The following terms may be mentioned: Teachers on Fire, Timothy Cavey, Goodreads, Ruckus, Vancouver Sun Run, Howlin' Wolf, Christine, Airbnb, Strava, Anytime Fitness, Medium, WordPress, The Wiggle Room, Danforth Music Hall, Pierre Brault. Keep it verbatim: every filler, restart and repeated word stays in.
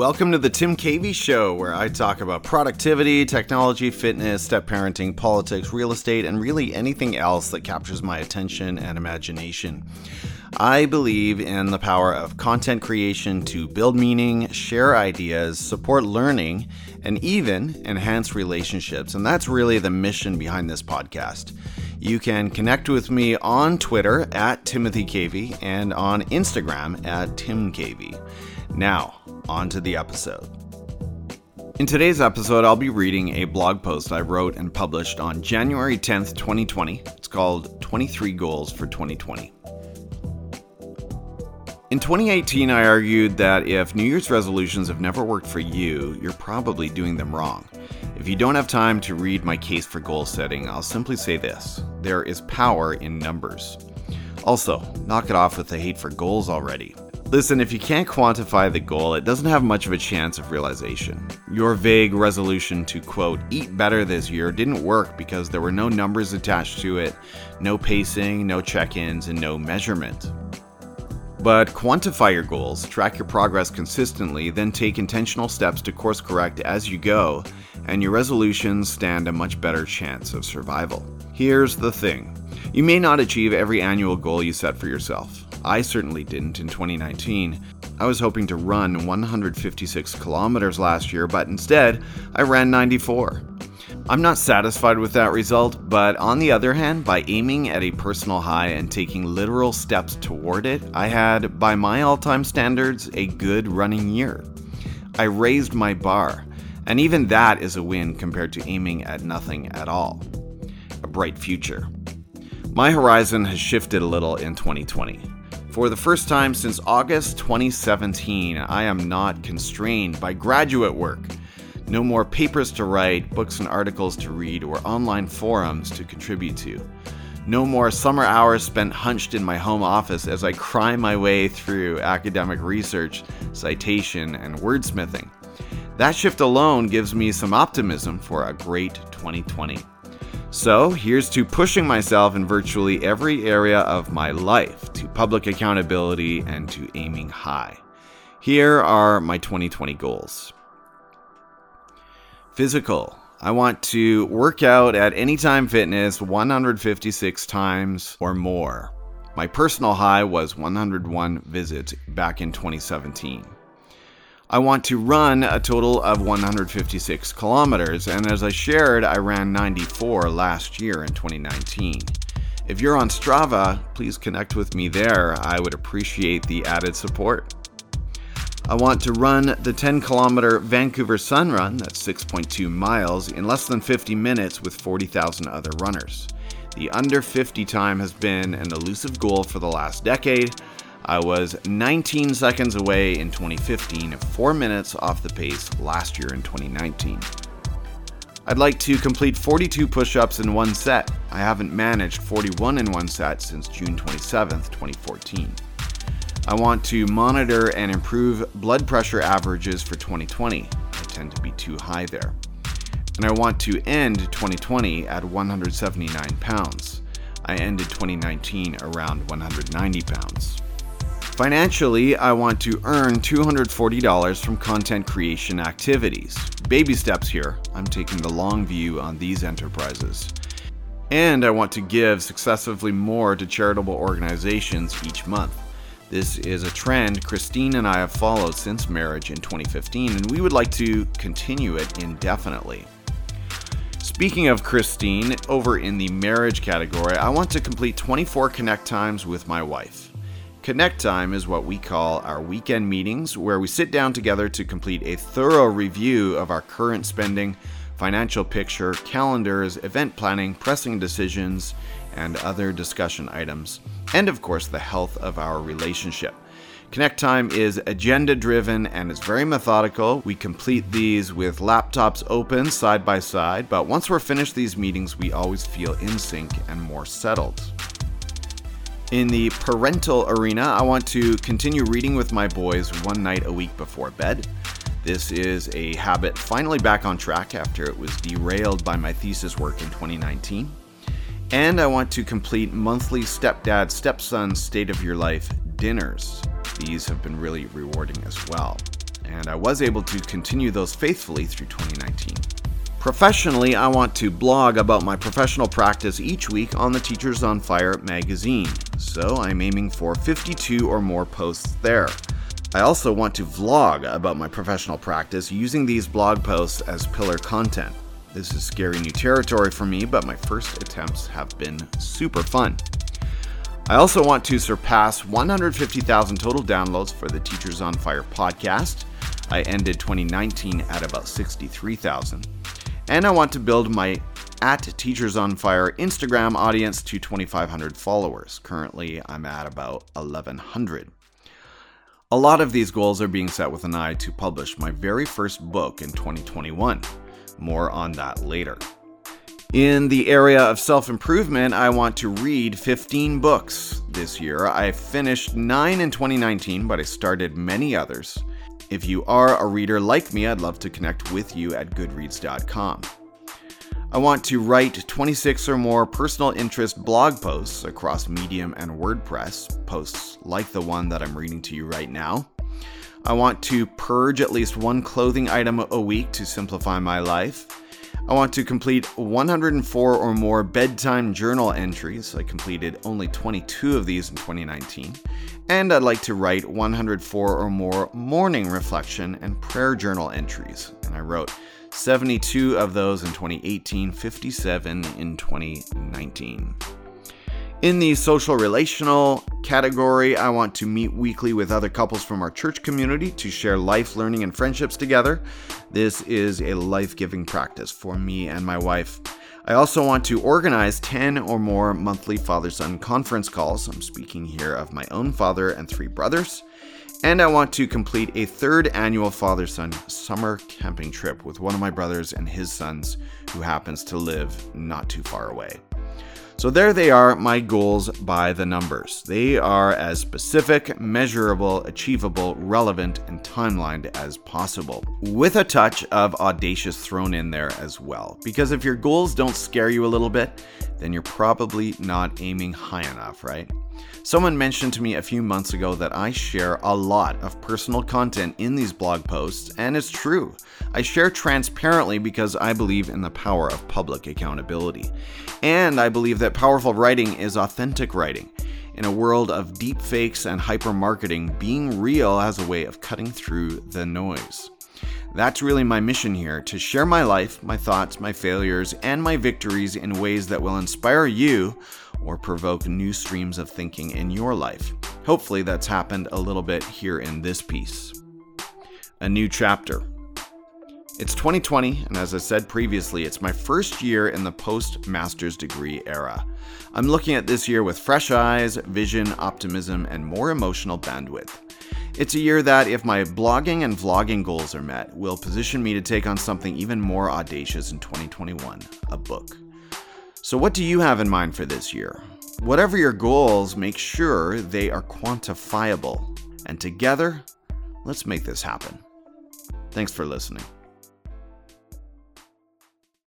Welcome to the Tim Cavey Show, where I talk about productivity, technology, fitness, step parenting, politics, real estate, and really anything else that captures my attention and imagination. I believe in the power of content creation to build meaning, share ideas, support learning, and even enhance relationships. And that's really the mission behind this podcast. You can connect with me on Twitter at Timothy Cavey and on Instagram at Tim Cavey. Now, on to the episode. In today's episode, I'll be reading a blog post I wrote and published on January tenth, twenty twenty. It's called twenty-three Goals for twenty twenty. In twenty eighteen, I argued that if New Year's resolutions have never worked for you, you're probably doing them wrong. If you don't have time to read my case for goal setting, I'll simply say this: there is power in numbers. Also, knock it off with the hate for goals already. Listen, if you can't quantify the goal, it doesn't have much of a chance of realization. Your vague resolution to, quote, eat better this year didn't work because there were no numbers attached to it, no pacing, no check-ins, and no measurement. But quantify your goals, track your progress consistently, then take intentional steps to course correct as you go, and your resolutions stand a much better chance of survival. Here's the thing. You may not achieve every annual goal you set for yourself. I certainly didn't in twenty nineteen. I was hoping to run one hundred fifty-six kilometers last year, but instead, I ran ninety-four. I'm not satisfied with that result, but on the other hand, by aiming at a personal high and taking literal steps toward it, I had, by my all-time standards, a good running year. I raised my bar, and even that is a win compared to aiming at nothing at all. A bright future. My horizon has shifted a little in twenty twenty. For the first time since August twenty seventeen, I am not constrained by graduate work. No more papers to write, books and articles to read, or online forums to contribute to. No more summer hours spent hunched in my home office as I cry my way through academic research, citation, and wordsmithing. That shift alone gives me some optimism for a great twenty twenty. So here's to pushing myself in virtually every area of my life, to public accountability, and to aiming high. Here are my twenty twenty goals. Physical. I want to work out at Anytime Fitness one hundred fifty-six times or more. My personal high was one hundred one visits back in twenty seventeen. I want to run a total of one hundred fifty-six kilometers, and as I shared, I ran ninety-four last year in twenty nineteen. If you're on Strava, please connect with me there. I would appreciate the added support. I want to run the ten kilometer Vancouver Sun Run, that's six point two miles, in less than fifty minutes with forty thousand other runners. The under fifty time has been an elusive goal for the last decade. I was nineteen seconds away in twenty fifteen, four minutes off the pace last year in twenty nineteen. I'd like to complete forty-two push-ups in one set. I haven't managed forty-one in one set since June twenty-seventh, twenty fourteen. I want to monitor and improve blood pressure averages for twenty twenty. I tend to be too high there. And I want to end twenty twenty at one hundred seventy-nine pounds. I ended twenty nineteen around one hundred ninety pounds. Financially, I want to earn two hundred forty dollars from content creation activities. Baby steps here. I'm taking the long view on these enterprises. And I want to give successively more to charitable organizations each month. This is a trend Christine and I have followed since marriage in twenty fifteen, and we would like to continue it indefinitely. Speaking of Christine, over in the marriage category, I want to complete twenty-four connect times with my wife. Connect time is what we call our weekend meetings, where we sit down together to complete a thorough review of our current spending, financial picture, calendars, event planning, pressing decisions, and other discussion items, and of course the health of our relationship. Connect Time is agenda-driven and is very methodical. We complete these with laptops open side by side, but once we're finished these meetings, we always feel in sync and more settled. In the parental arena, I want to continue reading with my boys one night a week before bed. This is a habit finally back on track after it was derailed by my thesis work in twenty nineteen. And I want to complete monthly stepdad, stepson, state of your life dinners. These have been really rewarding as well. and I was able to continue those faithfully through twenty nineteen. Professionally, I want to blog about my professional practice each week on the Teachers on Fire magazine, so I'm aiming for fifty-two or more posts there. I also want to vlog about my professional practice using these blog posts as pillar content. This is scary new territory for me, but my first attempts have been super fun. I also want to surpass one hundred fifty thousand total downloads for the Teachers on Fire podcast. I ended twenty nineteen at about sixty-three thousand. And I want to build my at Teachers on Fire Instagram audience to twenty-five hundred followers. Currently, I'm at about eleven hundred. A lot of these goals are being set with an eye to publish my very first book in twenty twenty-one. More on that later. In the area of self-improvement, I want to read fifteen books this year. I finished nine in twenty nineteen, but I started many others. If you are a reader like me, I'd love to connect with you at goodreads dot com. I want to write twenty-six or more personal interest blog posts across Medium and WordPress, posts like the one that I'm reading to you right now. I want to purge at least one clothing item a week to simplify my life. I want to complete one hundred four or more bedtime journal entries. I completed only twenty-two of these in twenty nineteen. And I'd like to write one hundred four or more morning reflection and prayer journal entries. And I wrote seventy-two of those in twenty eighteen, fifty-seven in twenty nineteen. In the social relational category, I want to meet weekly with other couples from our church community to share life, learning, and friendships together. This is a life-giving practice for me and my wife. I also want to organize ten or more monthly father-son conference calls. I'm speaking here of my own father and three brothers. And I want to complete a third annual father-son summer camping trip with one of my brothers and his sons, who happens to live not too far away. So there they are, my goals by the numbers. They are as specific, measurable, achievable, relevant, and timelined as possible, with a touch of audacious thrown in there as well. Because if your goals don't scare you a little bit, then you're probably not aiming high enough, right? Someone mentioned to me a few months ago that I share a lot of personal content in these blog posts, and it's true. I share transparently because I believe in the power of public accountability. And I believe that powerful writing is authentic writing. In a world of deep fakes and hyper-marketing, being real has a way of cutting through the noise. That's really my mission here, to share my life, my thoughts, my failures, and my victories in ways that will inspire you or provoke new streams of thinking in your life. Hopefully that's happened a little bit here in this piece. A new chapter. It's twenty twenty, and as I said previously, it's my first year in the post-master's degree era. I'm looking at this year with fresh eyes, vision, optimism, and more emotional bandwidth. It's a year that, if my blogging and vlogging goals are met, will position me to take on something even more audacious in twenty twenty-one, a book. So what do you have in mind for this year? Whatever your goals, make sure they are quantifiable. And together, let's make this happen. Thanks for listening.